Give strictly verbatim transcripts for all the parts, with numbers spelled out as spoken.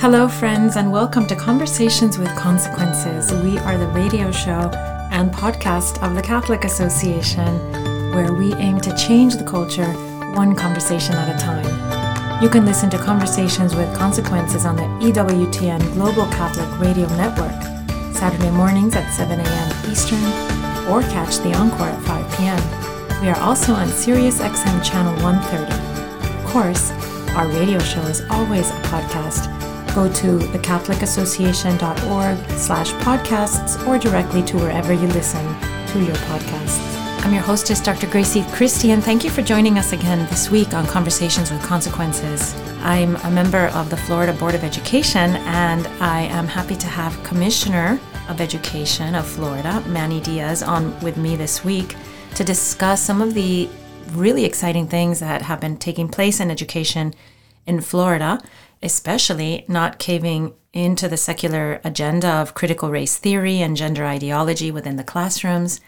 Hello, friends, and welcome to Conversations with Consequences. We are the radio show and podcast of the Catholic Association, where we aim to change the culture one conversation at a time. You can listen to Conversations with Consequences on the E W T N Global Catholic Radio Network, Saturday mornings at seven a.m. Eastern, or catch the encore at five p.m. We are also on SiriusXM Channel one thirty. Of course, our radio show is always a podcast. Go to thecatholicassociation.org slash podcasts or directly to wherever you listen to your podcasts. I'm your hostess, Doctor Gracie Christie, and thank you for joining us again this week on Conversations with Consequences. I'm a member of the Florida Board of Education, and I am happy to have Commissioner of Education of Florida, Manny Diaz, on with me this week to discuss some of the really exciting things that have been taking place in education in Florida, especially not caving into the secular agenda of critical race theory and gender ideology within the classrooms.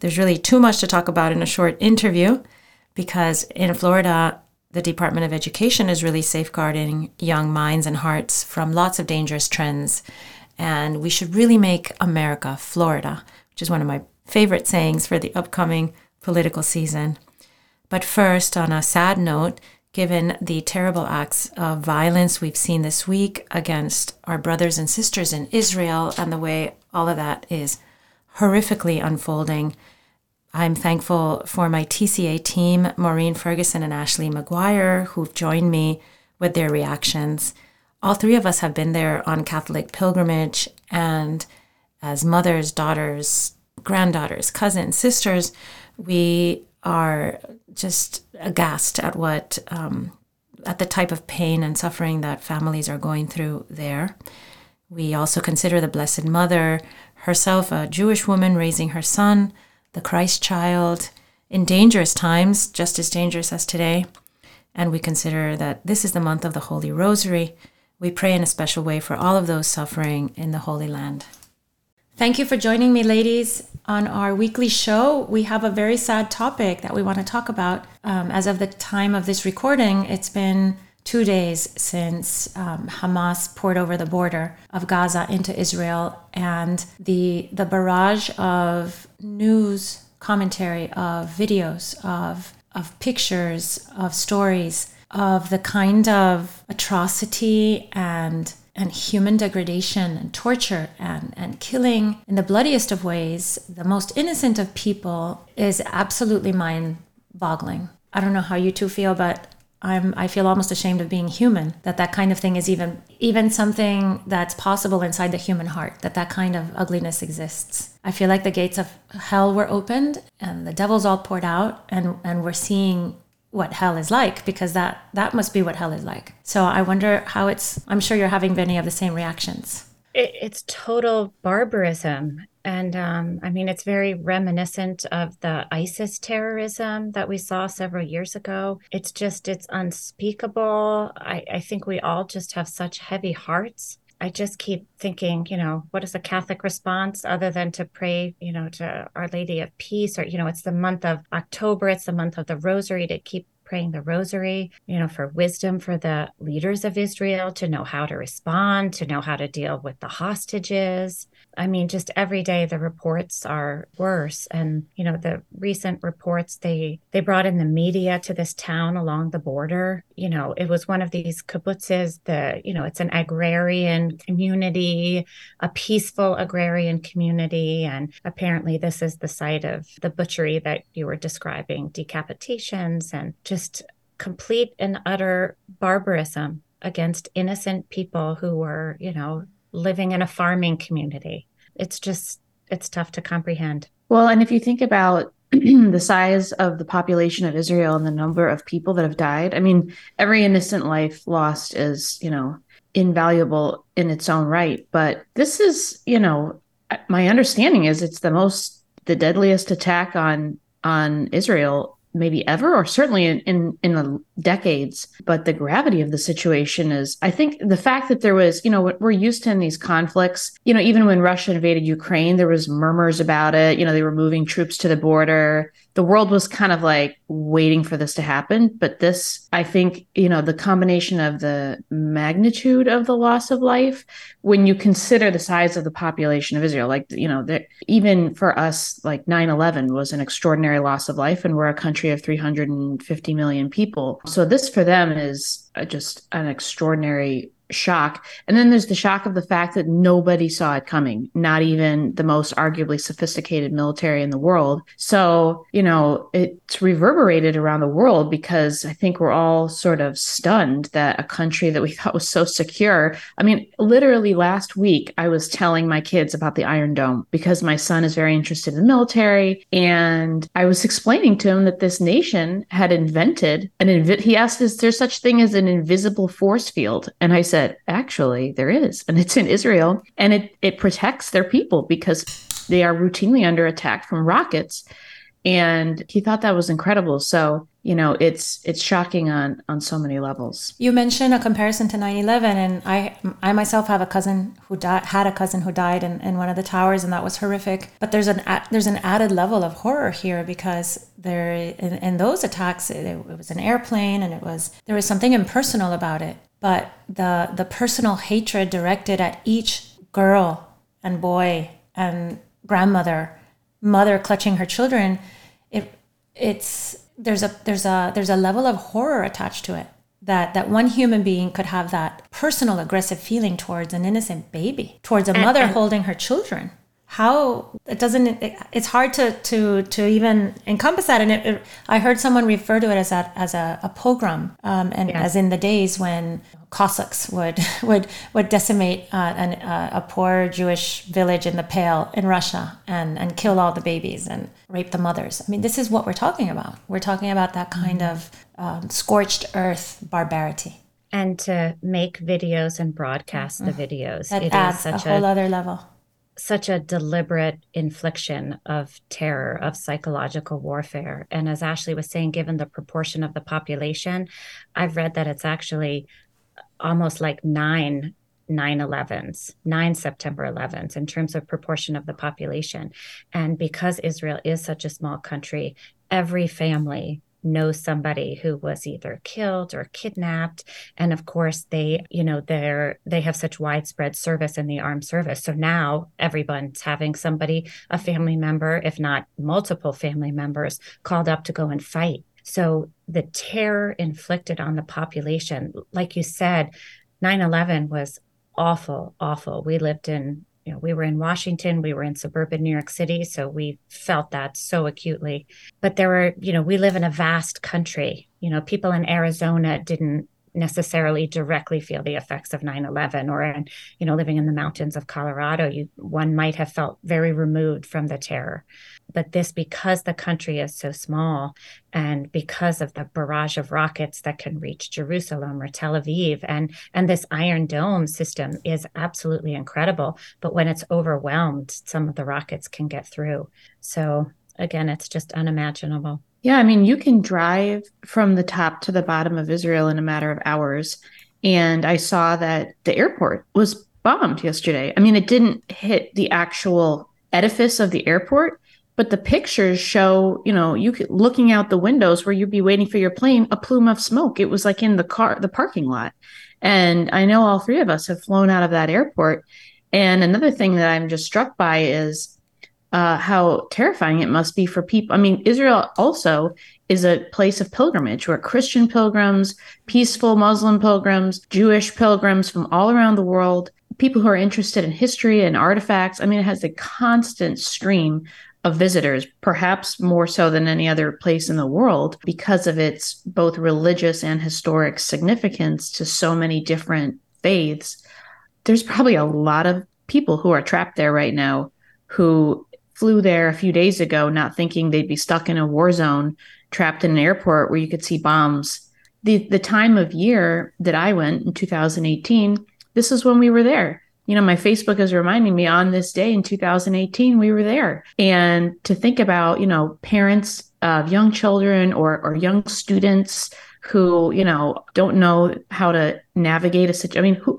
There's really too much to talk about in a short interview, because in Florida, the Department of Education is really safeguarding young minds and hearts from lots of dangerous trends. And we should really make America Florida, which is one of my favorite sayings for the upcoming political season. But first, on a sad note, given the terrible acts of violence we've seen this week against our brothers and sisters in Israel and the way all of that is horrifically unfolding, I'm thankful for my T C A team, Maureen Ferguson and Ashley McGuire, who've joined me with their reactions. All three of us have been there on Catholic pilgrimage, and as mothers, daughters, granddaughters, cousins, sisters, we are just aghast at what, um, at the type of pain and suffering that families are going through there. We also consider the Blessed Mother, herself a Jewish woman raising her son, the Christ child, in dangerous times, just as dangerous as today. And we consider that this is the month of the Holy Rosary. We pray in a special way for all of those suffering in the Holy Land. Thank you for joining me, ladies, on our weekly show. We have a very sad topic that we want to talk about. Um, as of the time of this recording, it's been two days since um, Hamas poured over the border of Gaza into Israel, and the the barrage of news, commentary, of videos, of of pictures, of stories, of the kind of atrocity and and human degradation and torture and, and killing in the bloodiest of ways, the most innocent of people, is absolutely mind-boggling. I don't know how you two feel, but I'm I feel almost ashamed of being human, that that kind of thing is even even something that's possible inside the human heart, that that kind of ugliness exists. I feel like the gates of hell were opened and the devil's all poured out, and, and we're seeing what hell is like, because that that must be what hell is like. So I wonder how it's, I'm sure you're having many of the same reactions. It, it's total barbarism. And um, I mean, it's very reminiscent of the ISIS terrorism that we saw several years ago. It's just, it's unspeakable. I, I think we all just have such heavy hearts. I just keep thinking, you know, what is a Catholic response other than to pray, you know, to Our Lady of Peace, or, you know, it's the month of October, it's the month of the Rosary, to keep praying the Rosary, you know, for wisdom for the leaders of Israel, to know how to respond, to know how to deal with the hostages. I mean, just every day the reports are worse. And, you know, the recent reports, they, they brought in the media to this town along the border. You know, it was one of these kibbutzes, the, you know, it's an agrarian community, a peaceful agrarian community. And apparently this is the site of the butchery that you were describing, decapitations, and just complete and utter barbarism against innocent people who were, you know, living in a farming community. It's just, it's tough to comprehend. Well, and if you think about the size of the population of Israel and the number of people that have died, I mean, every innocent life lost is, you know, invaluable in its own right. But this is, you know, my understanding is it's the most, the deadliest attack on, on Israel maybe ever, or certainly in, in, in the decades. But the gravity of the situation is, I think the fact that there was, you know, we're used to in these conflicts, you know, even when Russia invaded Ukraine, there was murmurs about it. You know, they were moving troops to the border. the world was kind of like waiting for this to happen. But this, I think, you know, the combination of the magnitude of the loss of life, when you consider the size of the population of Israel, like, you know, the, even for us, like nine eleven was an extraordinary loss of life. And we're a country of three hundred fifty million people. So this for them is just an extraordinary shock. And then there's the shock of the fact that nobody saw it coming, not even the most arguably sophisticated military in the world. So, you know, it's reverberated around the world because I think we're all sort of stunned that a country that we thought was so secure. I mean, literally last week, I was telling my kids about the Iron Dome because my son is very interested in the military. And I was explaining to him that this nation had invented an, invi- he asked, is there such thing as an invisible force field? And I said, actually, there is, and it's in Israel, and it, it protects their people because they are routinely under attack from rockets. And he thought that was incredible. So, you know, it's it's shocking on, on so many levels. You mentioned a comparison to nine eleven, and I I myself have a cousin who died, had a cousin who died in, in one of the towers, and that was horrific. But there's an there's an added level of horror here because there in, in those attacks it, it was an airplane, and it was there was something impersonal about it. But the the personal hatred directed at each girl and boy and grandmother, mother clutching her children, it it's there's a there's a there's a level of horror attached to it that that one human being could have that personal aggressive feeling towards an innocent baby, towards a mother holding her children. How it doesn't it, it's hard to to to even encompass that. And it, it, I heard someone refer to it as a as a, a pogrom, um, and yeah. as in the days when Cossacks would would would decimate uh, an, uh, a poor Jewish village in the Pale in Russia and and kill all the babies and rape the mothers. I mean, this is what we're talking about. We're talking about that kind mm-hmm. of um, scorched earth barbarity. And to make videos and broadcast mm-hmm. the videos, that it adds is such a whole a- other level. Such a deliberate infliction of terror, of psychological warfare. And as Ashley was saying, given the proportion of the population, I've read that it's actually almost like nine nine elevens, nine September elevenths in terms of proportion of the population. And because Israel is such a small country, every family knows somebody who was either killed or kidnapped. And of course, they, you know, they're, they have such widespread service in the armed service. So now everyone's having somebody, a family member, if not multiple family members, called up to go and fight. So the terror inflicted on the population, like you said, nine eleven was awful, awful. We lived in You know, we were in Washington, we were in suburban New York City, so we felt that so acutely. But there were, you know, we live in a vast country. You know, people in Arizona didn't necessarily directly feel the effects of nine eleven, or, in, you know, living in the mountains of Colorado, you, one might have felt very removed from the terror. But this, because the country is so small and because of the barrage of rockets that can reach Jerusalem or Tel Aviv, and, and this Iron Dome system is absolutely incredible. But when it's overwhelmed, some of the rockets can get through. So again, it's just unimaginable. Yeah, I mean, you can drive from the top to the bottom of Israel in a matter of hours. And I saw that the airport was bombed yesterday. I mean, it didn't hit the actual edifice of the airport, but the pictures show, you know, you could, looking out the windows where you'd be waiting for your plane, a plume of smoke. It was like in the car, the parking lot. And I know all three of us have flown out of that airport. And another thing that I'm just struck by is Uh, how terrifying it must be for people. I mean, Israel also is a place of pilgrimage where Christian pilgrims, peaceful Muslim pilgrims, Jewish pilgrims from all around the world, people who are interested in history and artifacts. I mean, it has a constant stream of visitors, perhaps more so than any other place in the world, because of its both religious and historic significance to so many different faiths. There's probably a lot of people who are trapped there right now who flew there a few days ago, not thinking they'd be stuck in a war zone, trapped in an airport where you could see bombs. The the time of year that I went in two thousand eighteen, this is when we were there. You know, my Facebook is reminding me on this day in two thousand eighteen, we were there. And to think about, you know, parents of young children or or young students who, you know, don't know how to navigate a situation. I mean, who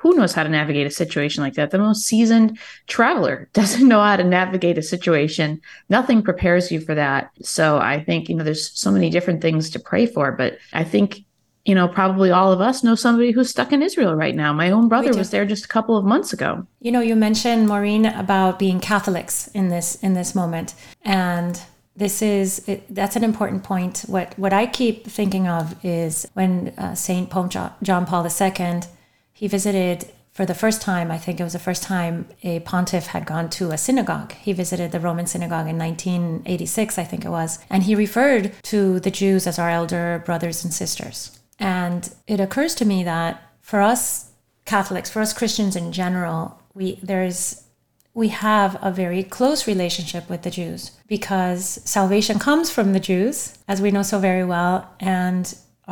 who who knows how to navigate a situation like that? The most seasoned traveler doesn't know how to navigate a situation. Nothing prepares you for that. So I think, you know, there's so many different things to pray for, but I think, you know, probably all of us know somebody who's stuck in Israel right now. My own brother was there just a couple of months ago. You know, you mentioned, Maureen, about being Catholics in this in this moment. And this is, it, that's an important point. What what I keep thinking of is when uh, Saint Pope John Paul the Second, he visited for the first time, I think it was the first time a pontiff had gone to a synagogue. He visited the Roman synagogue in nineteen eighty-six, I think it was. And he referred to the Jews as our elder brothers and sisters. And it occurs to me that for us Catholics, for us Christians in general, we there's we have a very close relationship with the Jews because salvation comes from the Jews, as we know so very well. And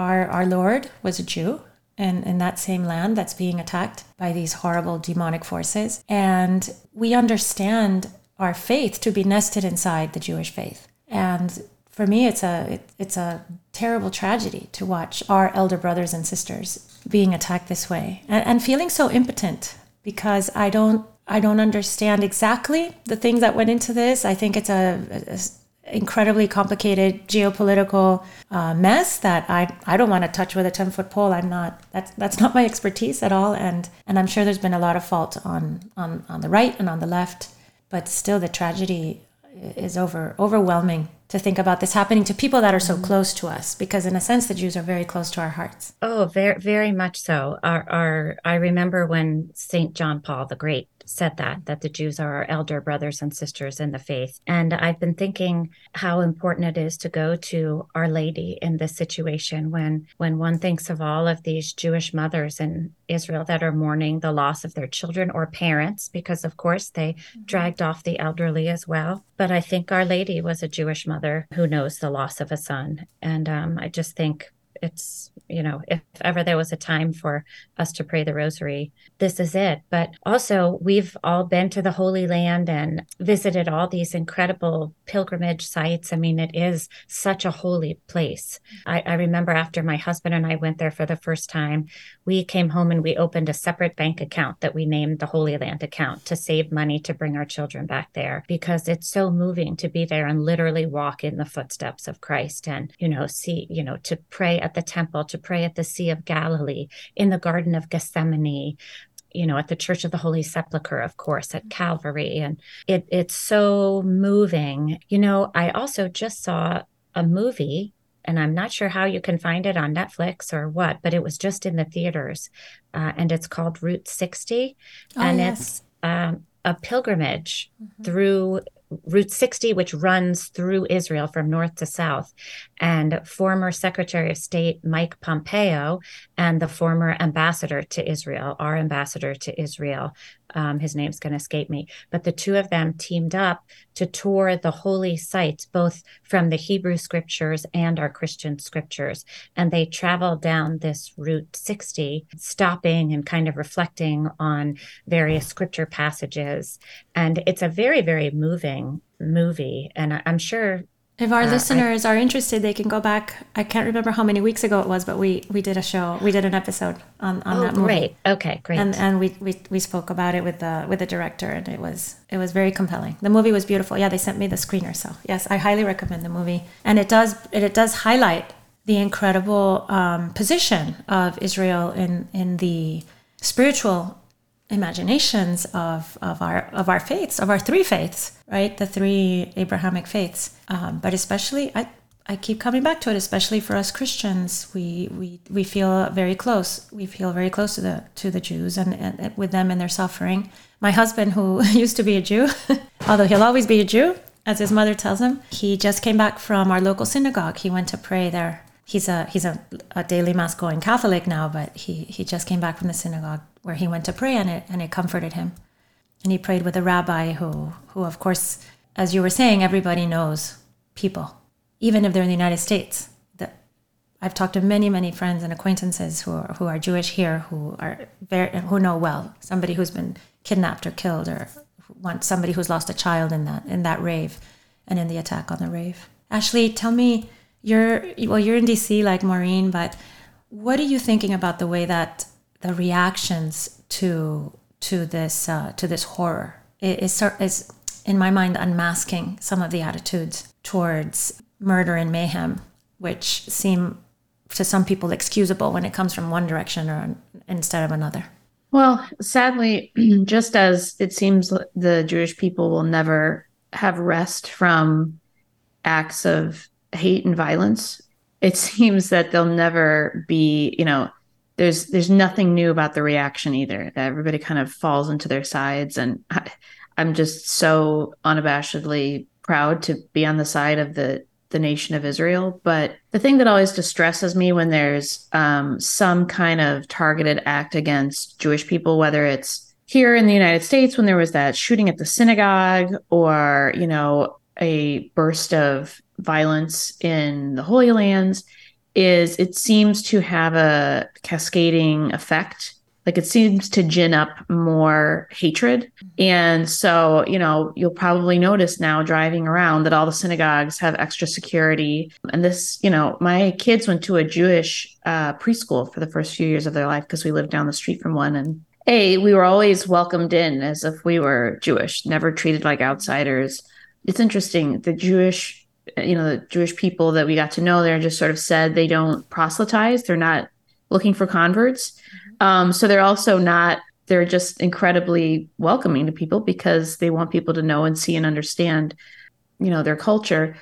our our Lord was a Jew, and in that same land that's being attacked by these horrible demonic forces. And we understand our faith to be nested inside the Jewish faith. And for me, it's a it, it's a terrible tragedy to watch our elder brothers and sisters being attacked this way, and, and feeling so impotent because I don't I don't understand exactly the things that went into this. I think it's a, a, a incredibly complicated geopolitical uh, mess that I I don't want to touch with a ten foot pole. I'm not that's that's not my expertise at all, and and I'm sure there's been a lot of fault on on on the right and on the left, but still the tragedy is over overwhelming. To think about this happening to people that are so close to us, because in a sense, the Jews are very close to our hearts. Oh, very, very much so. Our, our, I remember when Saint John Paul the Great said that, that the Jews are our elder brothers and sisters in the faith. And I've been thinking how important it is to go to Our Lady in this situation when, when one thinks of all of these Jewish mothers in Israel that are mourning the loss of their children or parents, because of course they dragged off the elderly as well. But I think Our Lady was a Jewish mother who knows the loss of a son. And um, I just think it's, you know, if ever there was a time for us to pray the Rosary, this is it. But also, we've all been to the Holy Land and visited all these incredible pilgrimage sites. I mean, it is such a holy place. I, I remember after my husband and I went there for the first time, we came home and we opened a separate bank account that we named the Holy Land account to save money to bring our children back there, because it's so moving to be there and literally walk in the footsteps of Christ and, you know, see, you know, to pray at the temple, to pray at the Sea of Galilee, in the Garden of Gethsemane, you know, at the Church of the Holy Sepulchre, of course, at Calvary. And it it's so moving. You know, I also just saw a movie, and I'm not sure how you can find it on Netflix or what, but it was just in the theaters. Uh, and it's called Route sixty. Oh, and yes. It's um, a pilgrimage mm-hmm. through Route sixty, which runs through Israel from north to south, and former Secretary of State Mike Pompeo and the former ambassador to Israel, our ambassador to Israel, um, his name's going to escape me, but the two of them teamed up to tour the holy sites, both from the Hebrew scriptures and our Christian scriptures. And they traveled down this Route sixty, stopping and kind of reflecting on various scripture passages. And it's a very, very moving movie. And I'm sure if our uh, listeners I, are interested, they can go back. I can't remember how many weeks ago it was, but we, we did a show, we did an episode on, on oh, that movie. Great. Okay, great. And and we, we, we spoke about it with the with the director, and it was it was very compelling. The movie was beautiful. Yeah, they sent me the screener, so yes, I highly recommend the movie. And it does it, it does highlight the incredible um, position of Israel in in the spiritual imaginations of, of our of our faiths, of our three faiths, right? The three Abrahamic faiths. Um, but especially, I, I keep coming back to it, especially for us Christians, we we, we feel very close. We feel very close to the to the Jews and, and, and with them and their suffering. My husband, who used to be a Jew, although he'll always be a Jew, as his mother tells him, he just came back from our local synagogue. He went to pray there. He's a he's a, a daily mass going Catholic now, but he, he just came back from the synagogue where he went to pray, and it and it comforted him. And he prayed with a rabbi who who of course, as you were saying, everybody knows people, even if they're in the United States. The, I've talked to many many friends and acquaintances who are, who are Jewish here who are very, who know well somebody who's been kidnapped or killed, or want somebody who's lost a child in that in that rave, and in the attack on the rave. Ashley, tell me. You're well. You're in D C, like Maureen. But what are you thinking about the way that the reactions to to this uh, to this horror is is in my mind unmasking some of the attitudes towards murder and mayhem, which seem to some people excusable when it comes from one direction or an, instead of another. Well, sadly, just as it seems the Jewish people will never have rest from acts of hate and violence, it seems that they'll never be, you know, there's there's nothing new about the reaction either. Everybody kind of falls into their sides. And I, I'm just so unabashedly proud to be on the side of the the nation of Israel. But the thing that always distresses me when there's um, some kind of targeted act against Jewish people, whether it's here in the United States when there was that shooting at the synagogue, or, you know, a burst of violence in the Holy Lands, is it seems to have a cascading effect. Like it seems to gin up more hatred. And so, you know, you'll probably notice now driving around that all the synagogues have extra security. And this, you know, my kids went to a Jewish uh, preschool for the first few years of their life because we lived down the street from one. And A, we were always welcomed in as if we were Jewish, never treated like outsiders. It's interesting, the Jewish, you know, the Jewish people that we got to know there just sort of said they don't proselytize. They're not looking for converts. Um, so they're also not, they're just incredibly welcoming to people because they want people to know and see and understand, you know, their culture.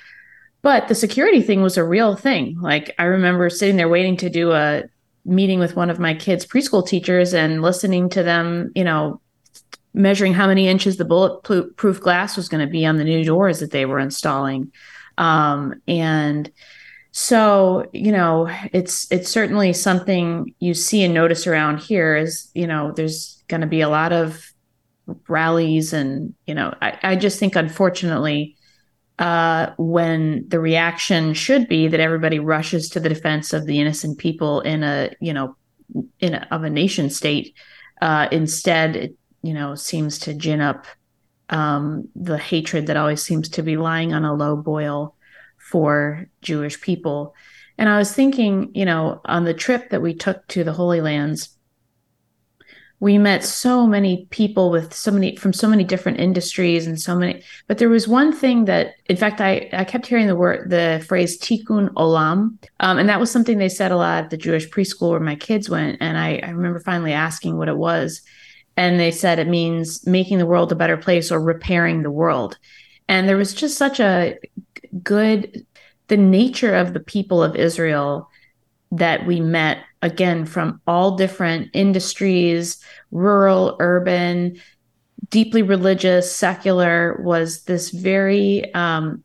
But the security thing was a real thing. Like I remember sitting there waiting to do a meeting with one of my kids' preschool teachers and listening to them, you know, measuring how many inches the bulletproof glass was going to be on the new doors that they were installing. Um, and So, you know, it's it's certainly something you see and notice around here is, you know, there's going to be a lot of rallies. And, you know, I, I just think, unfortunately, uh, when the reaction should be that everybody rushes to the defense of the innocent people in a, you know, in a, of a nation state, uh, instead, it, you know, seems to gin up um, the hatred that always seems to be lying on a low boil for Jewish people. And I was thinking, you know, on the trip that we took to the Holy Lands, we met so many people with so many from so many different industries and so many, but there was one thing that, in fact, I, I kept hearing the word, the phrase tikkun olam. Um, and that was something they said a lot at the Jewish preschool where my kids went. And I, I remember finally asking what it was. And they said it means making the world a better place or repairing the world. And there was just such a good, the nature of the people of Israel that we met, again, from all different industries, rural, urban, deeply religious, secular, was this very um,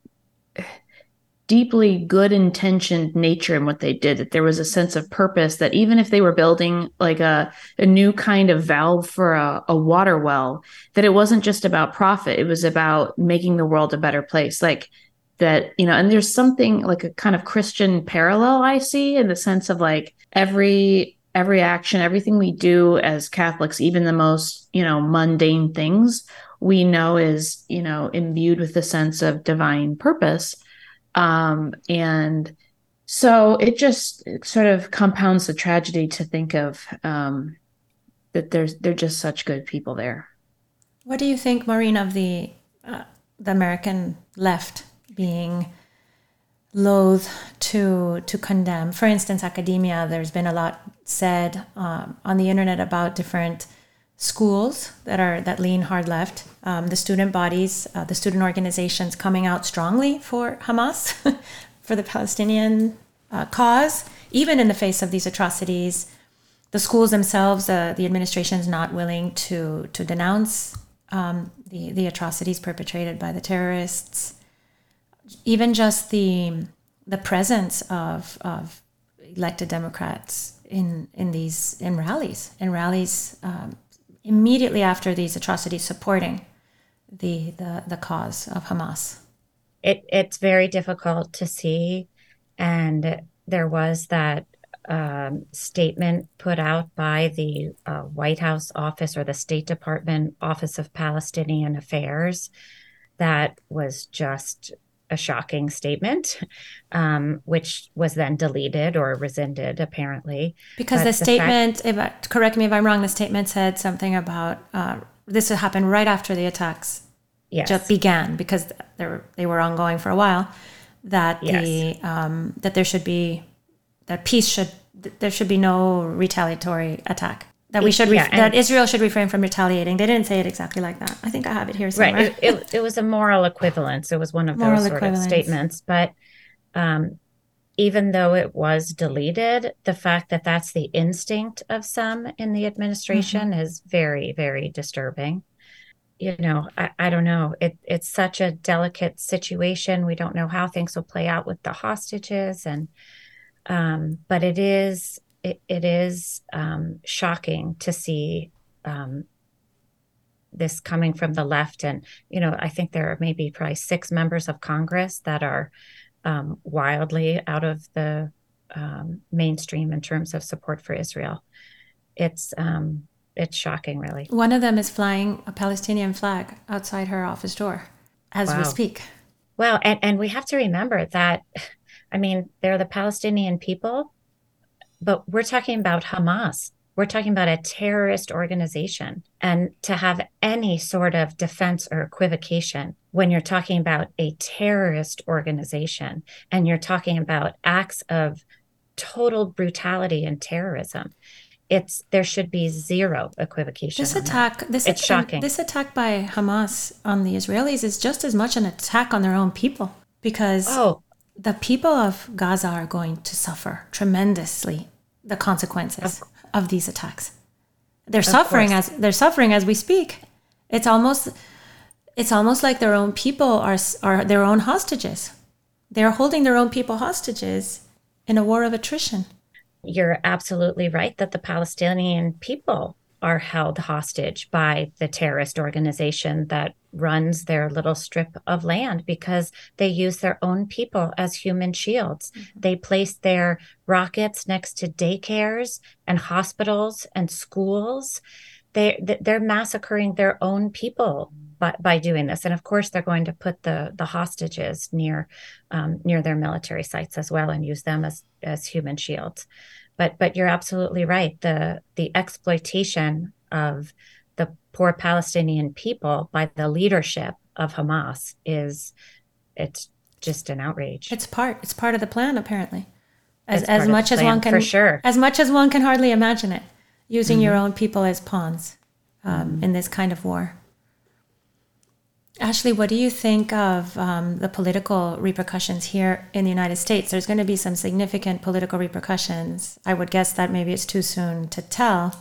deeply good intentioned nature in what they did, that there was a sense of purpose, that even if they were building like a, a new kind of valve for a, a water well, that it wasn't just about profit, it was about making the world a better place. Like that, you know, and there's something like a kind of Christian parallel I see in the sense of like every, every action, everything we do as Catholics, even the most, you know, mundane things we know is, you know, imbued with the sense of divine purpose. Um, and so it just sort of compounds the tragedy to think of um, that there's, they're just such good people there. What do you think, Maureen, of the, uh, the American left being loath to to condemn? For instance, academia, there's been a lot said um, on the internet about different schools that are that lean hard left, um, the student bodies, uh, the student organizations coming out strongly for Hamas, for the Palestinian uh, cause, even in the face of these atrocities. The schools themselves, uh, the administration's not willing to, to denounce um, the, the atrocities perpetrated by the terrorists. Even just the the presence of of elected Democrats in in these in rallies in rallies um, immediately after these atrocities, supporting the the the cause of Hamas. It it's very difficult to see, and there was that um, statement put out by the uh, White House office or the State Department Office of Palestinian Affairs that was just a shocking statement, um, which was then deleted or rescinded, apparently. Because the, the statement, fact, if, correct me if I'm wrong, the statement said something about uh, this happened right after the attacks yes. just began, because they were, they were ongoing for a while, that yes. the um, that there should be, that peace should, there should be no retaliatory attack. That we should, yeah, ref- that Israel should refrain from retaliating. They didn't say it exactly like that. I think I have it here somewhere. Right. It, it, it was a moral equivalence. It was one of moral those sort of statements. But um, even though it was deleted, the fact that that's the instinct of some in the administration mm-hmm. is very, very disturbing. You know, I, I don't know. It, it's such a delicate situation. We don't know how things will play out with the hostages, and um, but it is. It, it is um, shocking to see um, this coming from the left. And, you know, I think there are maybe probably six members of Congress that are um, wildly out of the um, mainstream in terms of support for Israel. It's um, it's shocking, really. One of them is flying a Palestinian flag outside her office door as wow. we speak. Well, and, and we have to remember that, I mean, they're the Palestinian people. But we're talking about Hamas. We're talking about a terrorist organization. And to have any sort of defense or equivocation when you're talking about a terrorist organization and you're talking about acts of total brutality and terrorism, it's there should be zero equivocation. This attack, this it's shocking. This attack by Hamas on the Israelis is just as much an attack on their own people, because oh. the people of Gaza are going to suffer tremendously the consequences of, of these attacks. They're suffering course. as they're suffering as we speak. It's almost it's almost like their own people are are their own hostages. They're holding their own people hostages in a war of attrition. You're absolutely right that the Palestinian people are held hostage by the terrorist organization that runs their little strip of land, because they use their own people as human shields. Mm-hmm. They place their rockets next to daycares and hospitals and schools. They, they're massacring their own people by, by doing this. And of course, they're going to put the, the hostages near um, near their military sites as well and use them as, as human shields. But but you're absolutely right. The the exploitation of the poor Palestinian people by the leadership of Hamas is it's just an outrage. It's part it's part of the plan, apparently. As it's as much as plan, one can for sure. As much as one can hardly imagine it. Using mm-hmm. your own people as pawns um, mm-hmm. in this kind of war. Ashley, what do you think of um, the political repercussions here in the United States? There's going to be some significant political repercussions. I would guess that maybe it's too soon to tell,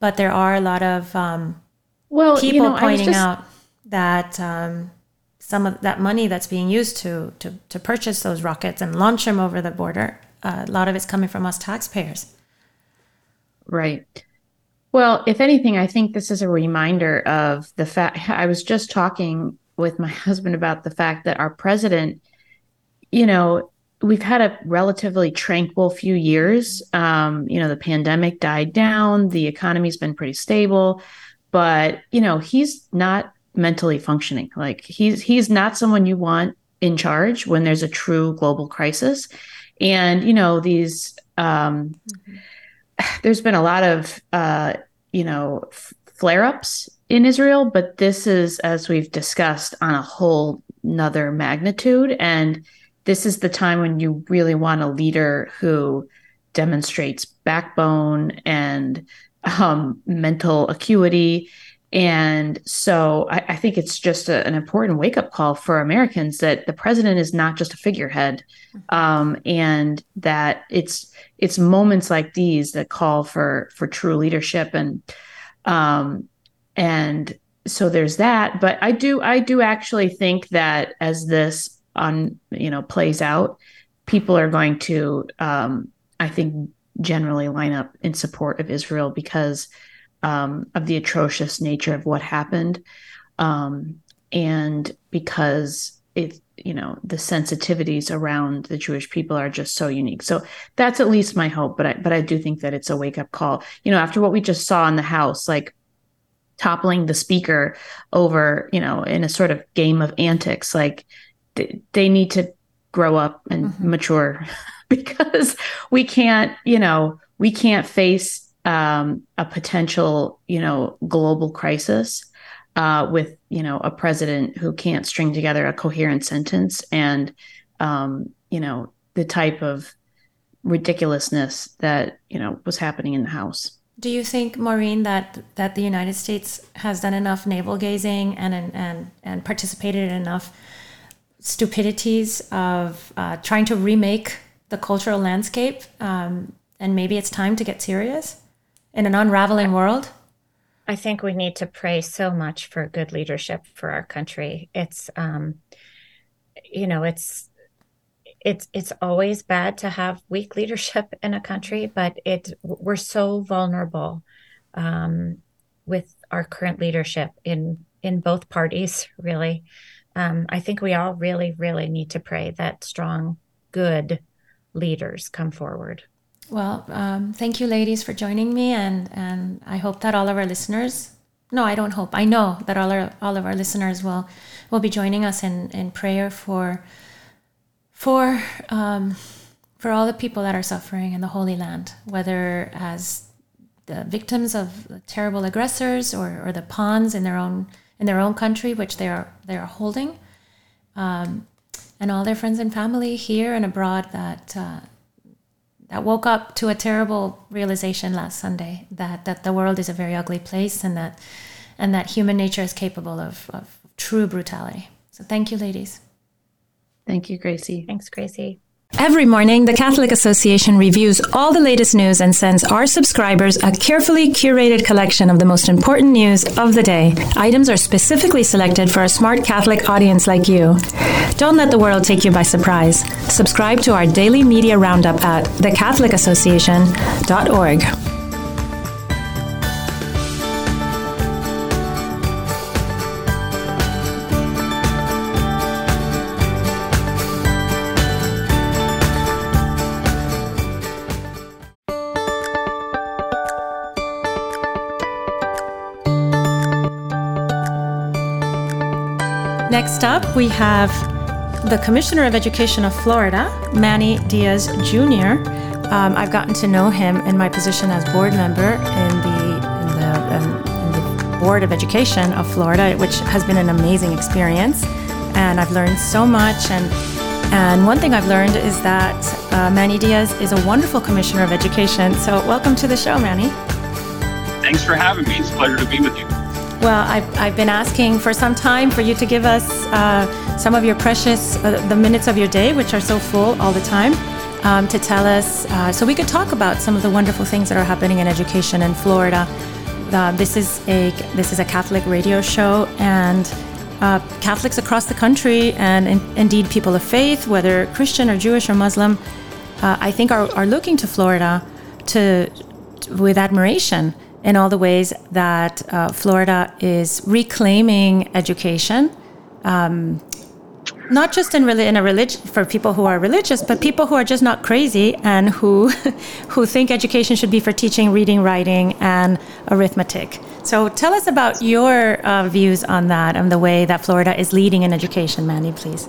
but there are a lot of um, well, people you know, pointing just... out that um, some of that money that's being used to, to, to purchase those rockets and launch them over the border, uh, a lot of it's coming from us taxpayers. Right. Well, if anything, I think this is a reminder of the fact. I was just talking with my husband about the fact that our president, you know, we've had a relatively tranquil few years. Um, you know, the pandemic died down, the economy's been pretty stable, but, you know, he's not mentally functioning. Like he's he's not someone you want in charge when there's a true global crisis. And, you know, these... Um, mm-hmm. There's been a lot of, uh, you know, f- flare-ups in Israel, but this is, as we've discussed, on a whole nother magnitude. And this is the time when you really want a leader who demonstrates backbone and um, mental acuity. And so I, I think it's just a, an important wake-up call for Americans that the president is not just a figurehead, um, and that it's it's moments like these that call for for true leadership. And um, and so there's that. But I do I do actually think that as this on you know plays out, people are going to um, I think generally line up in support of Israel because. Um, of the atrocious nature of what happened, um, and because it, you know, the sensitivities around the Jewish people are just so unique. So that's at least my hope. But I, but I do think that it's a wake up call. You know, after what we just saw in the House, like toppling the speaker over, you know, in a sort of game of antics, like th- they need to grow up and mm-hmm. mature, because we can't, you know, we can't face um, a potential, you know, global crisis uh, with, you know, a president who can't string together a coherent sentence and, um, you know, the type of ridiculousness that, you know, was happening in the House. Do you think, Maureen, that that the United States has done enough navel gazing and and and participated in enough stupidities of uh, trying to remake the cultural landscape, um, and maybe it's time to get serious in an unraveling world? I think we need to pray so much for good leadership for our country. It's, um, you know, it's. It's it's always bad to have weak leadership in a country, but it we're so vulnerable um, with our current leadership in, in both parties, really. Um, I think we all really, really need to pray that strong, good leaders come forward. Well, um, thank you, ladies, for joining me. And, and I hope that all of our listeners, no, I don't hope, I know that all, our, all of our listeners will, will be joining us in, in prayer for For um, for all the people that are suffering in the Holy Land, whether as the victims of terrible aggressors or, or the pawns in their own in their own country, which they are they are holding, um, and all their friends and family here and abroad that uh, that woke up to a terrible realization last Sunday that that the world is a very ugly place and that and that human nature is capable of, of true brutality. So thank you, ladies. Thank you, Gracie. Thanks, Gracie. Every morning, the Catholic Association reviews all the latest news and sends our subscribers a carefully curated collection of the most important news of the day. Items are specifically selected for a smart Catholic audience like you. Don't let the world take you by surprise. Subscribe to our daily media roundup at the catholic association dot org. Next up, we have the Commissioner of Education of Florida, Manny Diaz, Junior Um, I've gotten to know him in my position as board member in the, in the, um, in the Board of Education of Florida, which has been an amazing experience. And I've learned so much. And, and one thing I've learned is that uh, Manny Diaz is a wonderful Commissioner of Education. So welcome to the show, Manny. Thanks for having me. It's a pleasure to be with you. Well, I've, I've been asking for some time for you to give us uh, some of your precious, uh, the minutes of your day, which are so full all the time, um, to tell us, uh, so we could talk about some of the wonderful things that are happening in education in Florida. Uh, this is a this is a Catholic radio show, and uh, Catholics across the country, and in, indeed people of faith, whether Christian or Jewish or Muslim, uh, I think are, are looking to Florida to, to with admiration in all the ways that uh, Florida is reclaiming education, um, not just in really in a religion for people who are religious, but people who are just not crazy and who who think education should be for teaching, reading, writing, and arithmetic. So tell us about your uh, views on that and the way that Florida is leading in education, Manny, please.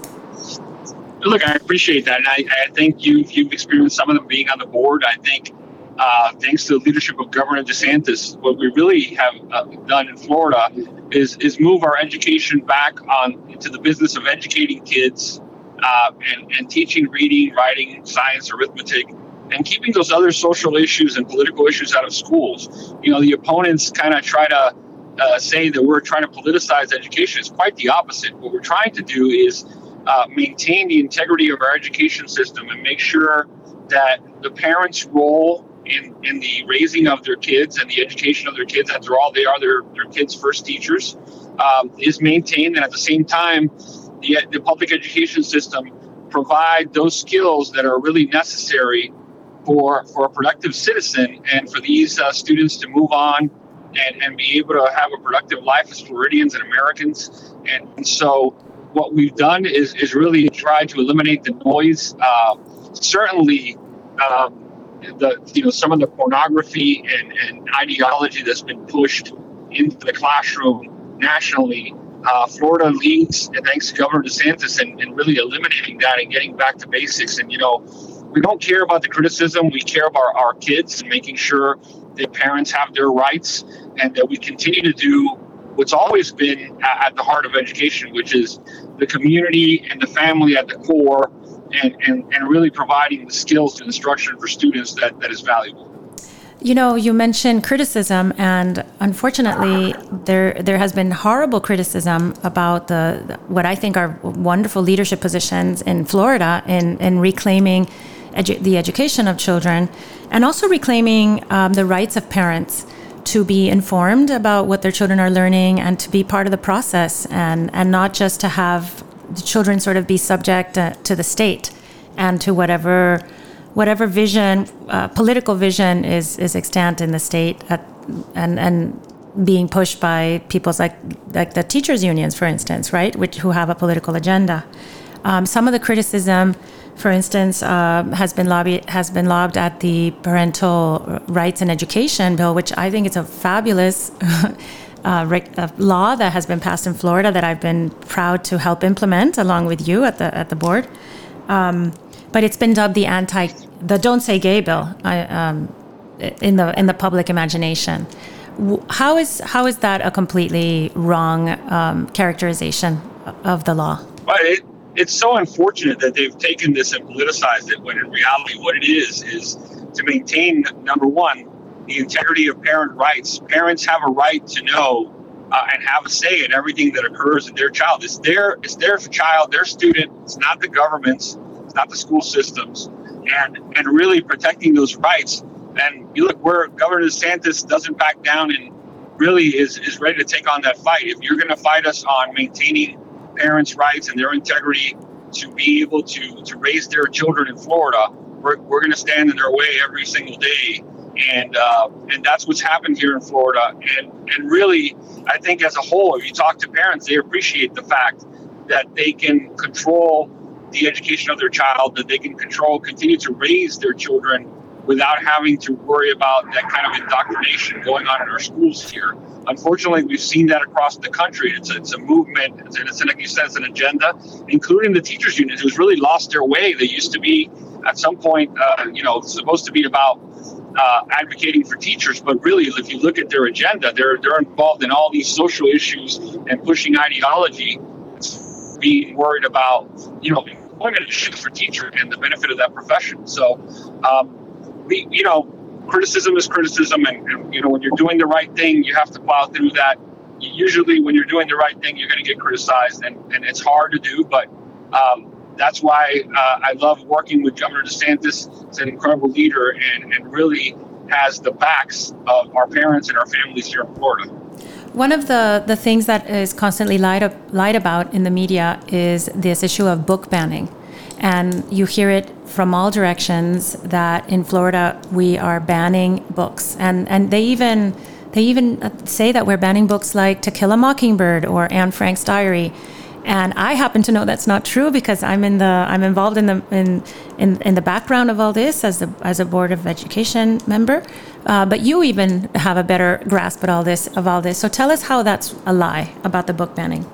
Look, I appreciate that, and I, I think you you've experienced some of them being on the board. I think. Uh, thanks to the leadership of Governor DeSantis, what we really have uh, done in Florida is is move our education back on into the business of educating kids uh, and, and teaching reading, writing, science, arithmetic, and keeping those other social issues and political issues out of schools. You know, the opponents kind of try to uh, say that we're trying to politicize education. It's quite the opposite. What we're trying to do is uh, maintain the integrity of our education system and make sure that the parents' role In, in the raising of their kids and the education of their kids, after all, they are their, their kids' first teachers, um, is maintained. And at the same time, the, the public education system provide those skills that are really necessary for, for a productive citizen and for these uh, students to move on and, and be able to have a productive life as Floridians and Americans. And, and so what we've done is, is really try to eliminate the noise. Uh, certainly, um, The, you know, some of the pornography and, and ideology that's been pushed into the classroom nationally uh, Florida leads, and thanks to Governor DeSantis, and, and really eliminating that and getting back to basics. And, you know, we don't care about the criticism. We care about our kids and making sure that parents have their rights, and that we continue to do what's always been at the heart of education, which is the community and the family at the core, and, and, and really providing the skills and instruction for students that, that is valuable. You know, you mentioned criticism, and unfortunately, there there has been horrible criticism about the what I think are wonderful leadership positions in Florida in, in reclaiming edu- the education of children, and also reclaiming um, the rights of parents to be informed about what their children are learning and to be part of the process, and, and not just to have the children sort of be subject uh, to the state and to whatever whatever vision, uh, political vision is, is extant in the state at, and and being pushed by people's like like the teachers unions, for instance, right, which who have a political agenda. Um, some of the criticism, for instance, uh, has been lobbied has been lobbed at the Parental Rights in Education Bill, which I think is a fabulous uh, re- uh, law that has been passed in Florida that I've been proud to help implement along with you at the at the board. Um, but it's been dubbed the anti the Don't Say Gay Bill I, um, in the in the public imagination. How is how is that a completely wrong um, characterization of the law? Right. It's so unfortunate that they've taken this and politicized it, when in reality what it is is to maintain, number one, the integrity of parent rights. Parents have a right to know uh, and have a say in everything that occurs in their child. It's their it's their child, their student. It's not the government's. It's not the school systems. And and really protecting those rights. And you look where Governor DeSantis doesn't back down and really is, is ready to take on that fight. If you're going to fight us on maintaining parents' rights and their integrity to be able to, to raise their children in Florida, we're, we're going to stand in their way every single day. And uh, and that's what's happened here in Florida. And, and really, I think as a whole, if you talk to parents, they appreciate the fact that they can control the education of their child, that they can control, continue to raise their children without having to worry about that kind of indoctrination going on in our schools here. Unfortunately, we've seen that across the country. It's a, it's a movement, and it's, like you said, it's an agenda, including the teachers' unions, who's really lost their way. They used to be, at some point, uh, you know, supposed to be about uh, advocating for teachers, but really, if you look at their agenda, they're they're involved in all these social issues and pushing ideology, being worried about, you know, employment issues for teachers and the benefit of that profession. So, um, we, you know, criticism is criticism, and, and you know, when you're doing the right thing, you have to plow through that. Usually when you're doing the right thing, you're going to get criticized, and, and it's hard to do, but um, that's why uh, I love working with Governor DeSantis. He's an incredible leader, and, and really has the backs of our parents and our families here in Florida. One of the, the things that is constantly lied, up, lied about in the media is this issue of book banning. And you hear it from all directions that in Florida we are banning books, and and they even they even say that we're banning books like To Kill a Mockingbird or Anne Frank's Diary. And I happen to know that's not true, because I'm in the I'm involved in the in in, in the background of all this as the as a Board of Education member. Uh, but you even have a better grasp at all this of all this. So tell us how that's a lie about the book banning.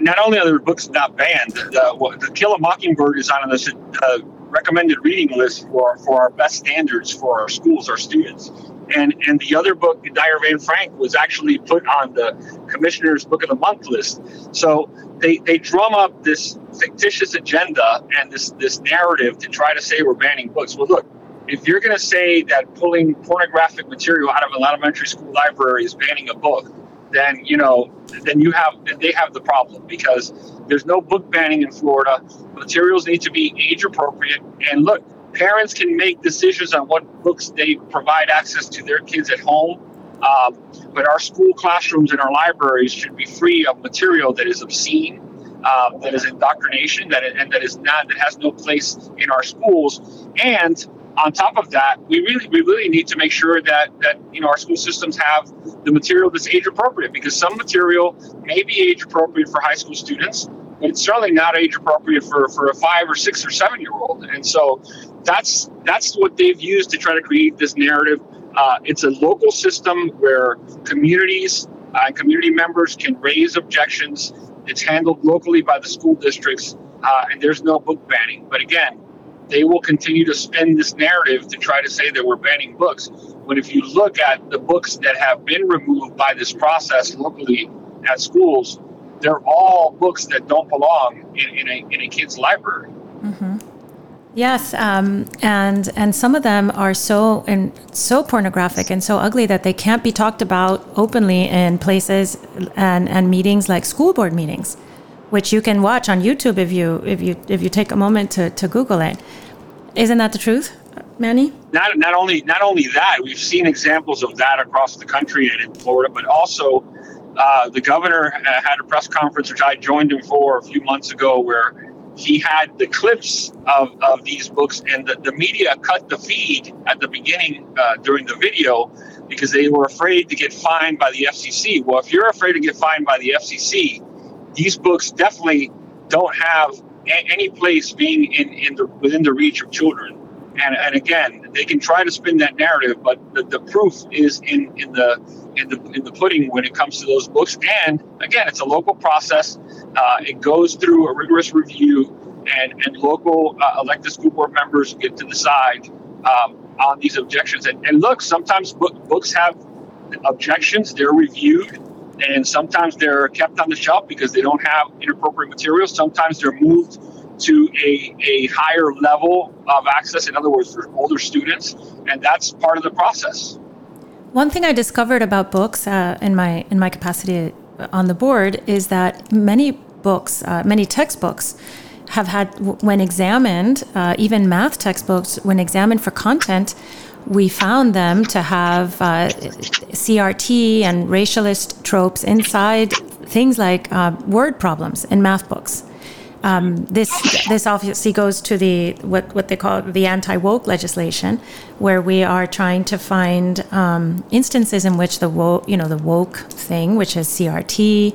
Not only are there books not banned, the, the Kill a Mockingbird is on this uh, recommended reading list for, for our best standards for our schools, our students. And and the other book, The Diary of Anne Frank, was actually put on the Commissioner's Book of the Month list. So they, they drum up this fictitious agenda and this, this narrative to try to say we're banning books. Well, look, if you're going to say that pulling pornographic material out of an elementary school library is banning a book, then, you know, then you have, they have the problem, because there's no book banning in Florida. Materials need to be age appropriate. And look, parents can make decisions on what books they provide access to their kids at home. Um, but our school classrooms and our libraries should be free of material that is obscene, um, that is indoctrination, that it, and that is not, that has no place in our schools. And on top of that, we really we really need to make sure that, that you know, our school systems have the material that's age appropriate, because some material may be age appropriate for high school students, but it's certainly not age appropriate for, for a five or six or seven year old. And so that's that's what they've used to try to create this narrative. Uh, it's a local system where communities Uh, community members can raise objections. It's handled locally by the school districts, uh, and there's no book banning. But again, they will continue to spin this narrative to try to say that we're banning books, when if you look at the books that have been removed by this process locally at schools, they're all books that don't belong in, in, a, in a kid's library. Mm-hmm. Yes, um, and and some of them are so and so pornographic and so ugly that they can't be talked about openly in places and, and meetings like school board meetings, which you can watch on YouTube if you if you if you take a moment to, to Google it. Isn't that the truth, Manny? Not not only not only that, we've seen examples of that across the country and in Florida, but also uh, the governor uh, had a press conference which I joined him for a few months ago where he had the clips of, of these books, and the, the media cut the feed at the beginning uh, during the video because they were afraid to get fined by the F C C. Well, if you're afraid to get fined by the F C C, these books definitely don't have a- any place being in, in the, within the reach of children. And, and again, they can try to spin that narrative, but the, the proof is in, in the in the in the pudding when it comes to those books. And again, it's a local process. Uh, it goes through a rigorous review, and and local uh, elected school board members get to decide um, on these objections. And, and look, sometimes book, books have objections. They're reviewed, and sometimes they're kept on the shelf because they don't have inappropriate materials. Sometimes they're moved to a, a higher level of access, in other words, for older students, and that's part of the process. One thing I discovered about books uh, in my in my capacity on the board is that many books, uh, many textbooks, have had, when examined, uh, even math textbooks, when examined for content, we found them to have uh, C R T and racialist tropes inside things like uh, word problems in math books. Um, this this obviously goes to the what, what they call the anti-woke legislation, where we are trying to find um, instances in which the woke, you know, the woke thing, which is C R T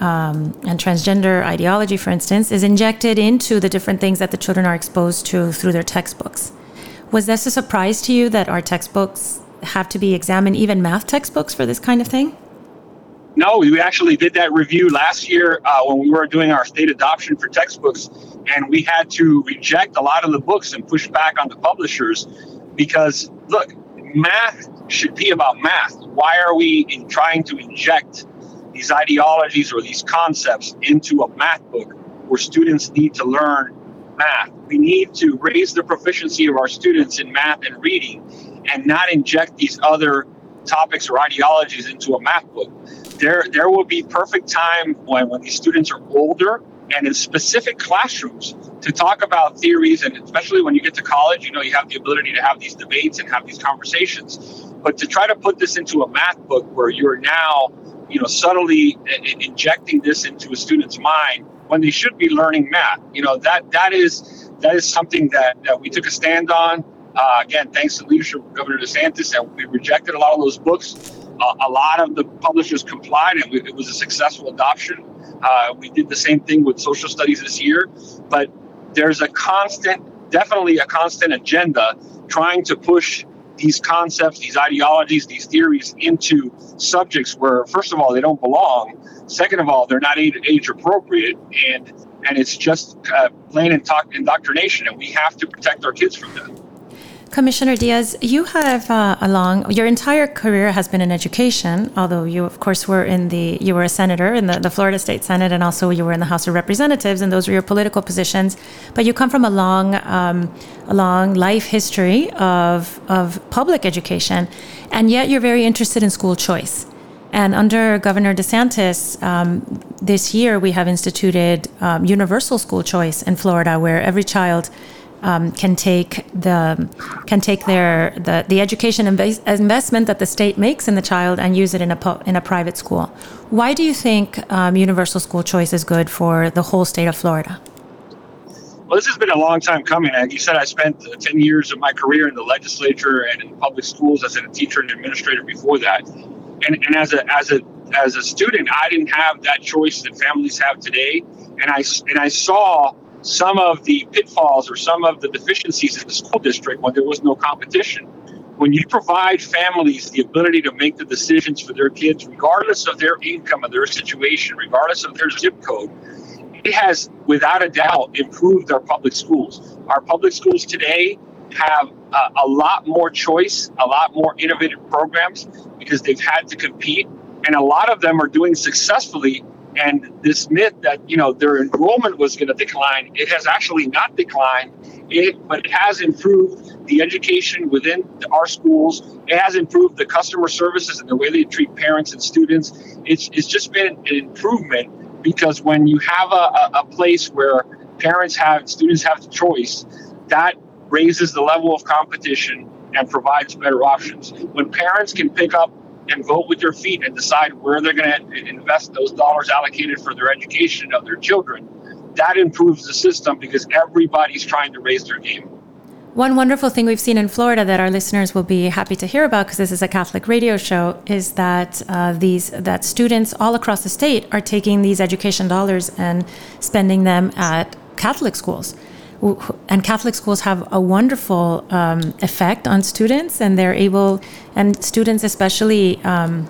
um, and transgender ideology, for instance, is injected into the different things that the children are exposed to through their textbooks. Was this a surprise to you that our textbooks have to be examined, even math textbooks, for this kind of thing? No, we actually did that review last year uh, when we were doing our state adoption for textbooks, and we had to reject a lot of the books and push back on the publishers because, look, math should be about math. Why are we in trying to inject these ideologies or these concepts into a math book where students need to learn math? We need to raise the proficiency of our students in math and reading and not inject these other topics or ideologies into a math book. There there will be perfect time when, when these students are older and in specific classrooms to talk about theories, and especially when you get to college, you know, you have the ability to have these debates and have these conversations. But to try to put this into a math book where you're now, you know, subtly injecting this into a student's mind when they should be learning math, you know, that that is that is something that, that we took a stand on. Uh, again, thanks to the leadership of Governor DeSantis, and we rejected a lot of those books. Uh, a lot of the publishers complied, and we, it was a successful adoption. Uh, we did the same thing with social studies this year. But there's a constant, definitely a constant agenda trying to push these concepts, these ideologies, these theories into subjects where, first of all, they don't belong. Second of all, they're not age, age appropriate. And, and it's just uh, plain indo- indoctrination, and we have to protect our kids from that. Commissioner Diaz, you have uh, a long, your entire career has been in education, although you, of course, were in the, you were a senator in the, the Florida State Senate, and also you were in the House of Representatives, and those were your political positions. But you come from a long, um, a long life history of, of public education, and yet you're very interested in school choice. And under Governor DeSantis, um, this year we have instituted um, universal school choice in Florida, where every child Um, can take the can take their the, the education invest, investment that the state makes in the child and use it in a po- in a private school. Why do you think um, universal school choice is good for the whole state of Florida? Well, this has been a long time coming. Like you said, I spent ten years of my career in the legislature and in public schools as a teacher and administrator before that. And and as a as a as a student, I didn't have that choice that families have today. And I and I saw some of the pitfalls or some of the deficiencies in the school district when there was no competition. When you provide families the ability to make the decisions for their kids, regardless of their income and their situation, regardless of their zip code, it has, without a doubt, improved our public schools. Our public schools today have a, a lot more choice, a lot more innovative programs because they've had to compete. And a lot of them are doing successfully. And this myth that, you know, their enrollment was going to decline, it has actually not declined. It, but it has improved the education within the, our schools. It has improved the customer services and the way they treat parents and students. It's it's just been an improvement because when you have a, a, a place where parents have, students have the choice, that raises the level of competition and provides better options. When parents can pick up and vote with their feet and decide where they're going to invest those dollars allocated for their education of their children, that improves the system because everybody's trying to raise their game. One wonderful thing we've seen in Florida that our listeners will be happy to hear about, because this is a Catholic radio show, is that uh, these that students all across the state are taking these education dollars and spending them at Catholic schools. And Catholic schools have a wonderful um, effect on students, and they're able, and students, especially um,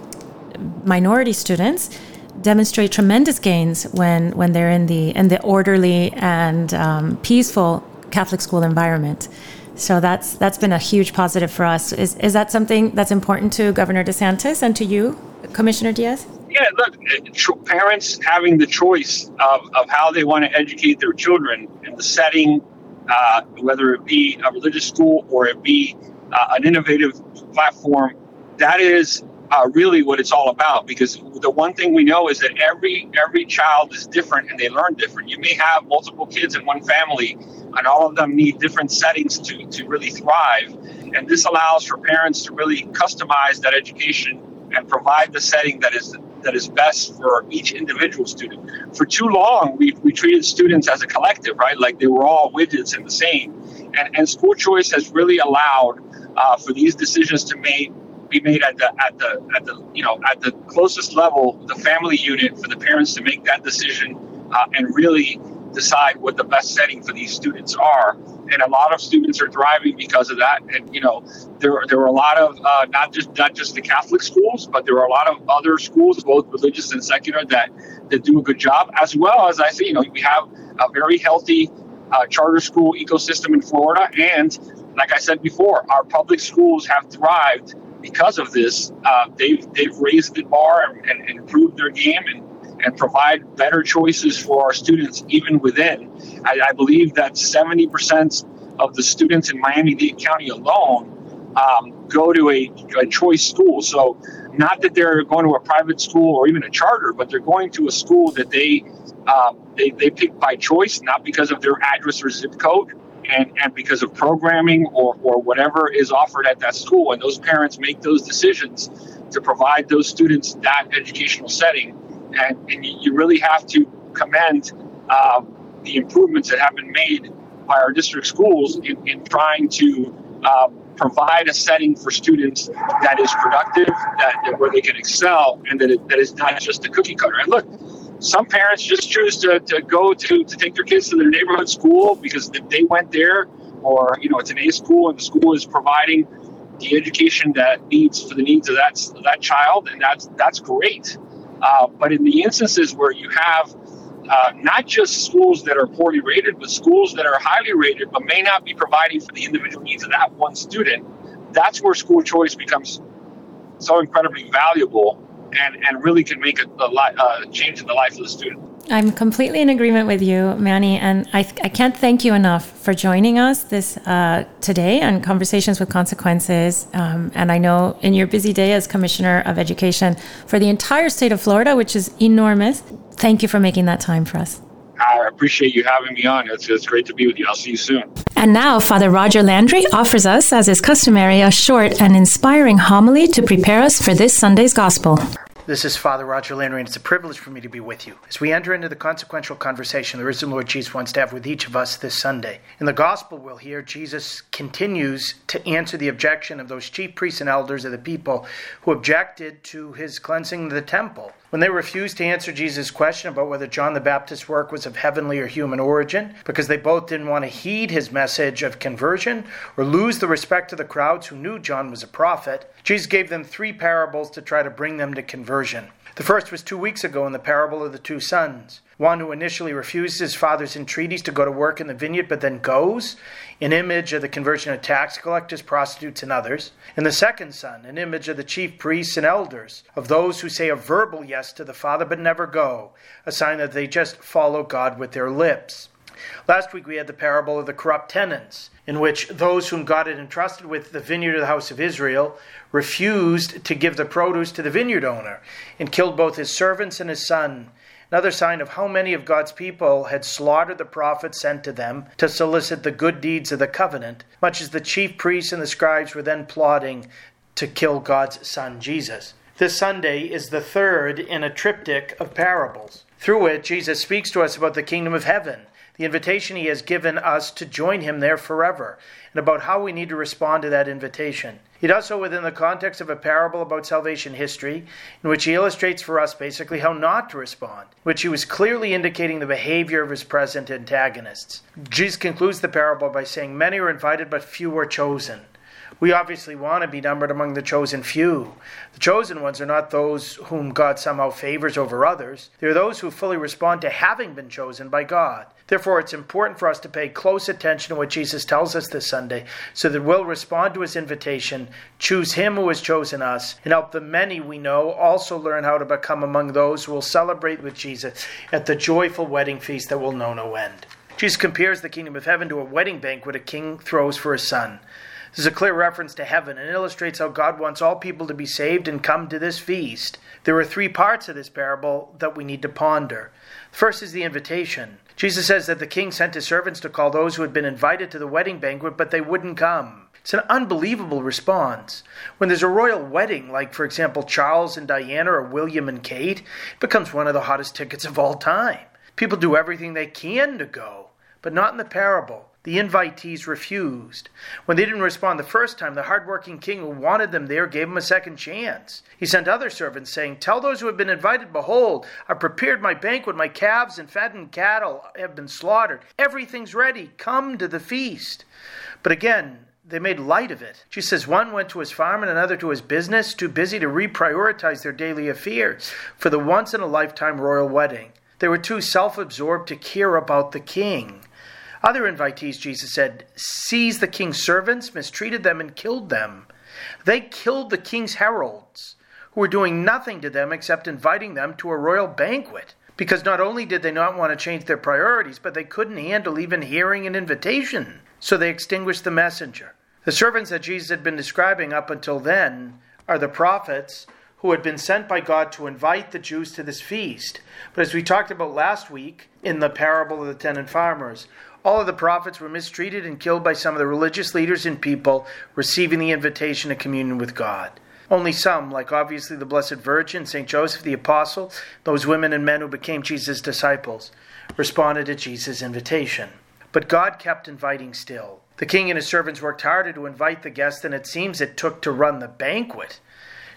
minority students, demonstrate tremendous gains when, when they're in the in the orderly and um, peaceful Catholic school environment. So that's that's been a huge positive for us. Is is that something that's important to Governor DeSantis and to you, Commissioner Diaz? Yeah, look, tr- parents having the choice of, of how they want to educate their children in the setting, uh, whether it be a religious school or it be uh, an innovative platform, that is uh, really what it's all about. Because the one thing we know is that every every child is different and they learn different. You may have multiple kids in one family and all of them need different settings to, to really thrive. And this allows for parents to really customize that education and provide the setting that is that is best for each individual student. For too long, we we treated students as a collective, right? Like they were all widgets and the same. And and school choice has really allowed uh, for these decisions to made, be made at the at the at the you know at the closest level, the family unit, for the parents to make that decision uh, and really decide what the best setting for these students are. And a lot of students are thriving because of that. And, you know, there, there were a lot of uh, not just not just the Catholic schools, but there are a lot of other schools, both religious and secular, that, that do a good job, as well as, I say, you know, we have a very healthy uh, charter school ecosystem in Florida. And like I said before, our public schools have thrived because of this. Uh, they've, they've raised the bar and, and, and improved their game and and provide better choices for our students, even within. I, I believe that seventy percent of the students in Miami-Dade County alone um, go to a, a choice school. So not that they're going to a private school or even a charter, but they're going to a school that they uh, they, they pick by choice, not because of their address or zip code, and, and because of programming or, or whatever is offered at that school. And those parents make those decisions to provide those students that educational setting. And, and you really have to commend uh, the improvements that have been made by our district schools in, in trying to uh, provide a setting for students that is productive, that, that where they can excel, and that it, that is not just a cookie cutter. And look, some parents just choose to, to go to, to take their kids to their neighborhood school because they went there, or, you know, it's an A school and the school is providing the education that needs for the needs of that that child, and that's that's great. Uh, but in the instances where you have uh, not just schools that are poorly rated, but schools that are highly rated but may not be providing for the individual needs of that one student, that's where school choice becomes so incredibly valuable and, and really can make a, a li- uh, change in the life of the student. I'm completely in agreement with you, Manny, and I, th- I can't thank you enough for joining us this uh, today on Conversations with Consequences. Um, and I know in your busy day as Commissioner of Education for the entire state of Florida, which is enormous, thank you for making that time for us. I appreciate you having me on. It's, it's great to be with you. I'll see you soon. And now, Father Roger Landry offers us, as is customary, a short and inspiring homily to prepare us for this Sunday's Gospel. This is Father Roger Landry, and it's a privilege for me to be with you. As we enter into the consequential conversation the risen Lord Jesus wants to have with each of us this Sunday. In the Gospel we'll hear, Jesus continues to answer the objection of those chief priests and elders of the people who objected to his cleansing of the temple. When they refused to answer Jesus' question about whether John the Baptist's work was of heavenly or human origin, because they both didn't want to heed his message of conversion or lose the respect of the crowds who knew John was a prophet, Jesus gave them three parables to try to bring them to conversion. The first was two weeks ago in the parable of the two sons. One who initially refused his father's entreaties to go to work in the vineyard, but then goes, an image of the conversion of tax collectors, prostitutes, and others. And the second son, an image of the chief priests and elders, of those who say a verbal yes to the Father but never go, a sign that they just follow God with their lips. Last week we had the parable of the corrupt tenants, in which those whom God had entrusted with the vineyard of the house of Israel refused to give the produce to the vineyard owner, and killed both his servants and his son. Another sign of how many of God's people had slaughtered the prophets sent to them to solicit the good deeds of the covenant, much as the chief priests and the scribes were then plotting to kill God's son, Jesus. This Sunday is the third in a triptych of parables, through which Jesus speaks to us about the kingdom of heaven, the invitation he has given us to join him there forever, and about how we need to respond to that invitation. He does so within the context of a parable about salvation history, in which he illustrates for us basically how not to respond, which he was clearly indicating the behavior of his present antagonists. Jesus concludes the parable by saying, "Many are invited, but few are chosen." We obviously want to be numbered among the chosen few. The chosen ones are not those whom God somehow favors over others. They are those who fully respond to having been chosen by God. Therefore, it's important for us to pay close attention to what Jesus tells us this Sunday, so that we'll respond to his invitation, choose him who has chosen us, and help the many we know also learn how to become among those who will celebrate with Jesus at the joyful wedding feast that will know no end. Jesus compares the kingdom of heaven to a wedding banquet a king throws for his son. This is a clear reference to heaven and illustrates how God wants all people to be saved and come to this feast. There are three parts of this parable that we need to ponder. First is the invitation. Jesus says that the king sent his servants to call those who had been invited to the wedding banquet, but they wouldn't come. It's an unbelievable response. When there's a royal wedding, like, for example, Charles and Diana or William and Kate, it becomes one of the hottest tickets of all time. People do everything they can to go, but not in the parable. The invitees refused. When they didn't respond the first time, the hardworking king who wanted them there gave them a second chance. He sent other servants saying, "Tell those who have been invited, behold, I prepared my banquet, my calves and fattened cattle have been slaughtered. Everything's ready. Come to the feast." But again, they made light of it. She says one went to his farm and another to his business, too busy to reprioritize their daily affairs for the once-in-a-lifetime royal wedding. They were too self-absorbed to care about the king. Other invitees, Jesus said, seized the king's servants, mistreated them, and killed them. They killed the king's heralds, who were doing nothing to them except inviting them to a royal banquet, because not only did they not want to change their priorities, but they couldn't handle even hearing an invitation, so they extinguished the messenger. The servants that Jesus had been describing up until then are the prophets who had been sent by God to invite the Jews to this feast. But as we talked about last week in the parable of the tenant farmers, all of the prophets were mistreated and killed by some of the religious leaders and people receiving the invitation to communion with God. Only some, like obviously the Blessed Virgin, Saint Joseph the Apostle, those women and men who became Jesus' disciples, responded to Jesus' invitation. But God kept inviting still. The king and his servants worked harder to invite the guests than it seems it took to run the banquet.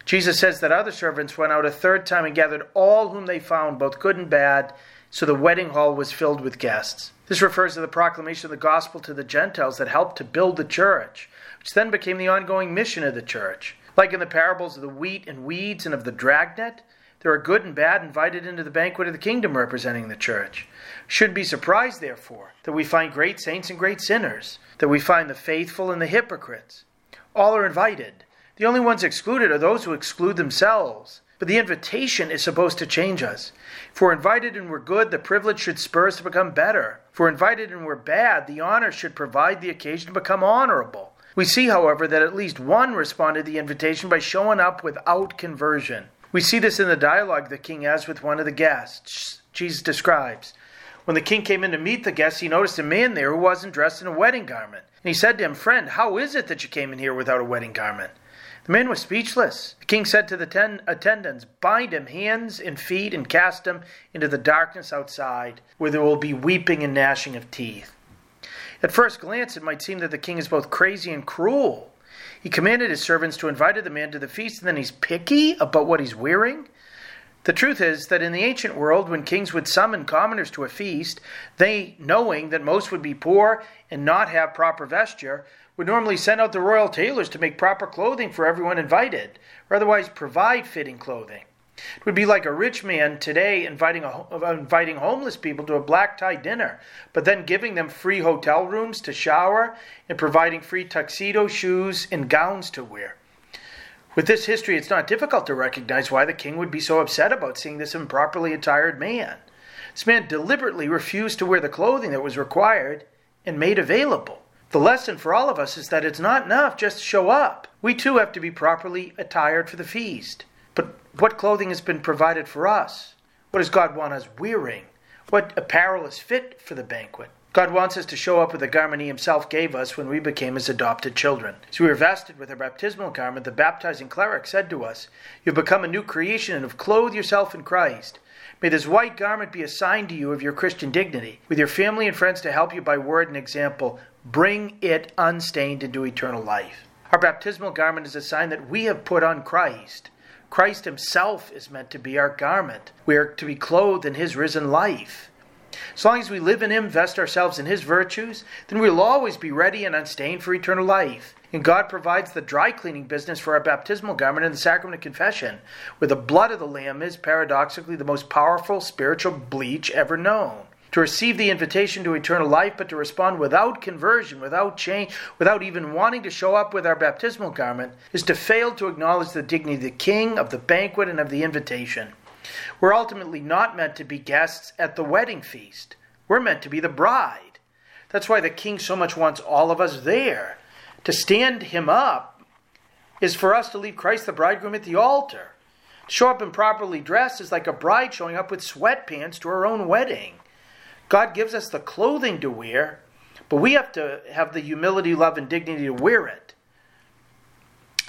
Jesus says that other servants went out a third time and gathered all whom they found, both good and bad, so the wedding hall was filled with guests. This refers to the proclamation of the gospel to the Gentiles that helped to build the church, which then became the ongoing mission of the church. Like in the parables of the wheat and weeds and of the dragnet, there are good and bad invited into the banquet of the kingdom representing the church. Shouldn't be surprised, therefore, that we find great saints and great sinners, that we find the faithful and the hypocrites. All are invited. The only ones excluded are those who exclude themselves. But the invitation is supposed to change us. If we're invited and we're good, the privilege should spur us to become better. If we're invited and we're bad, the honor should provide the occasion to become honorable. We see, however, that at least one responded to the invitation by showing up without conversion. We see this in the dialogue the king has with one of the guests. Jesus describes, when the king came in to meet the guests, he noticed a man there who wasn't dressed in a wedding garment. And he said to him, "Friend, how is it that you came in here without a wedding garment?" The man was speechless. The king said to the ten attendants, "Bind him hands and feet and cast him into the darkness outside, where there will be weeping and gnashing of teeth." At first glance, it might seem that the king is both crazy and cruel. He commanded his servants to invite the man to the feast, and then he's picky about what he's wearing. The truth is that in the ancient world, when kings would summon commoners to a feast, they, knowing that most would be poor and not have proper vesture, would normally send out the royal tailors to make proper clothing for everyone invited, or otherwise provide fitting clothing. It would be like a rich man today inviting a, inviting homeless people to a black tie dinner, but then giving them free hotel rooms to shower and providing free tuxedo shoes and gowns to wear. With this history, it's not difficult to recognize why the king would be so upset about seeing this improperly attired man. This man deliberately refused to wear the clothing that was required and made available. The lesson for all of us is that it's not enough just to show up. We too have to be properly attired for the feast. But what clothing has been provided for us? What does God want us wearing? What apparel is fit for the banquet? God wants us to show up with the garment he himself gave us when we became his adopted children. As we were vested with our baptismal garment, the baptizing cleric said to us, "You have become a new creation and have clothed yourself in Christ. May this white garment be a sign to you of your Christian dignity, with your family and friends to help you by word and example. Bring it unstained into eternal life." Our baptismal garment is a sign that we have put on Christ. Christ himself is meant to be our garment. We are to be clothed in his risen life. As long as we live in him, vest ourselves in his virtues, then we will always be ready and unstained for eternal life. And God provides the dry cleaning business for our baptismal garment in the sacrament of confession, where the blood of the Lamb is paradoxically the most powerful spiritual bleach ever known. To receive the invitation to eternal life, but to respond without conversion, without change, without even wanting to show up with our baptismal garment, is to fail to acknowledge the dignity of the king, of the banquet, and of the invitation. We're ultimately not meant to be guests at the wedding feast. We're meant to be the bride. That's why the king so much wants all of us there. To stand him up is for us to leave Christ the bridegroom at the altar. To show up improperly dressed is like a bride showing up with sweatpants to her own wedding. God gives us the clothing to wear, but we have to have the humility, love, and dignity to wear it.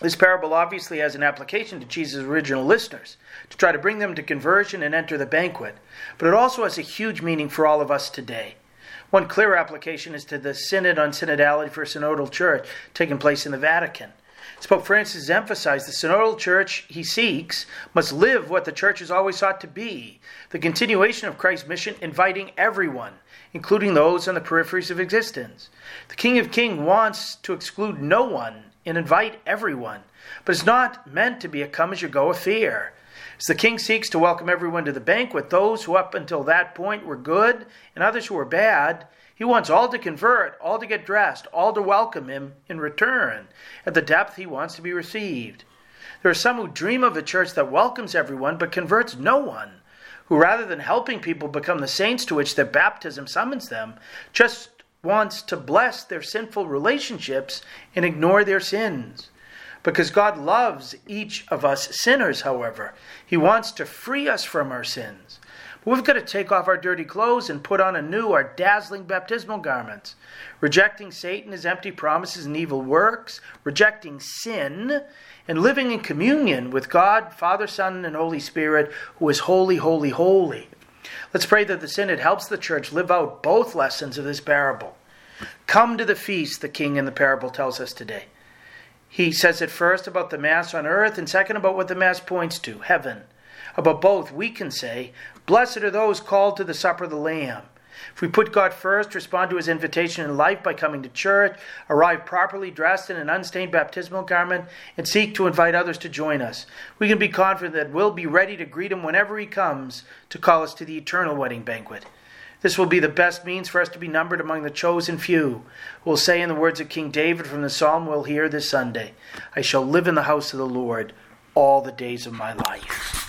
This parable obviously has an application to Jesus' original listeners, to try to bring them to conversion and enter the banquet. But it also has a huge meaning for all of us today. One clear application is to the Synod on Synodality for a Synodal Church taking place in the Vatican. As Pope Francis emphasized, the Synodal Church he seeks must live what the Church has always sought to be, the continuation of Christ's mission, inviting everyone, including those on the peripheries of existence. The King of Kings wants to exclude no one and invite everyone, but it's not meant to be a come-as-you-go affair. As the king seeks to welcome everyone to the banquet, those who up until that point were good and others who were bad, he wants all to convert, all to get dressed, all to welcome him in return at the depth he wants to be received. There are some who dream of a church that welcomes everyone but converts no one, who rather than helping people become the saints to which their baptism summons them, just wants to bless their sinful relationships and ignore their sins. Because God loves each of us sinners, however. He wants to free us from our sins. But we've got to take off our dirty clothes and put on anew our dazzling baptismal garments. Rejecting Satan, his empty promises and evil works, rejecting sin, and living in communion with God, Father, Son, and Holy Spirit, who is holy, holy, holy. Let's pray that the Synod helps the Church live out both lessons of this parable. Come to the feast, the King in the parable tells us today. He says it first about the Mass on earth, and second about what the Mass points to, heaven. About both, we can say, blessed are those called to the supper of the Lamb. If we put God first, respond to his invitation in life by coming to church, arrive properly dressed in an unstained baptismal garment, and seek to invite others to join us, we can be confident that we'll be ready to greet him whenever he comes to call us to the eternal wedding banquet. This will be the best means for us to be numbered among the chosen few, who will say in the words of King David from the psalm we'll hear this Sunday, I shall live in the house of the Lord all the days of my life.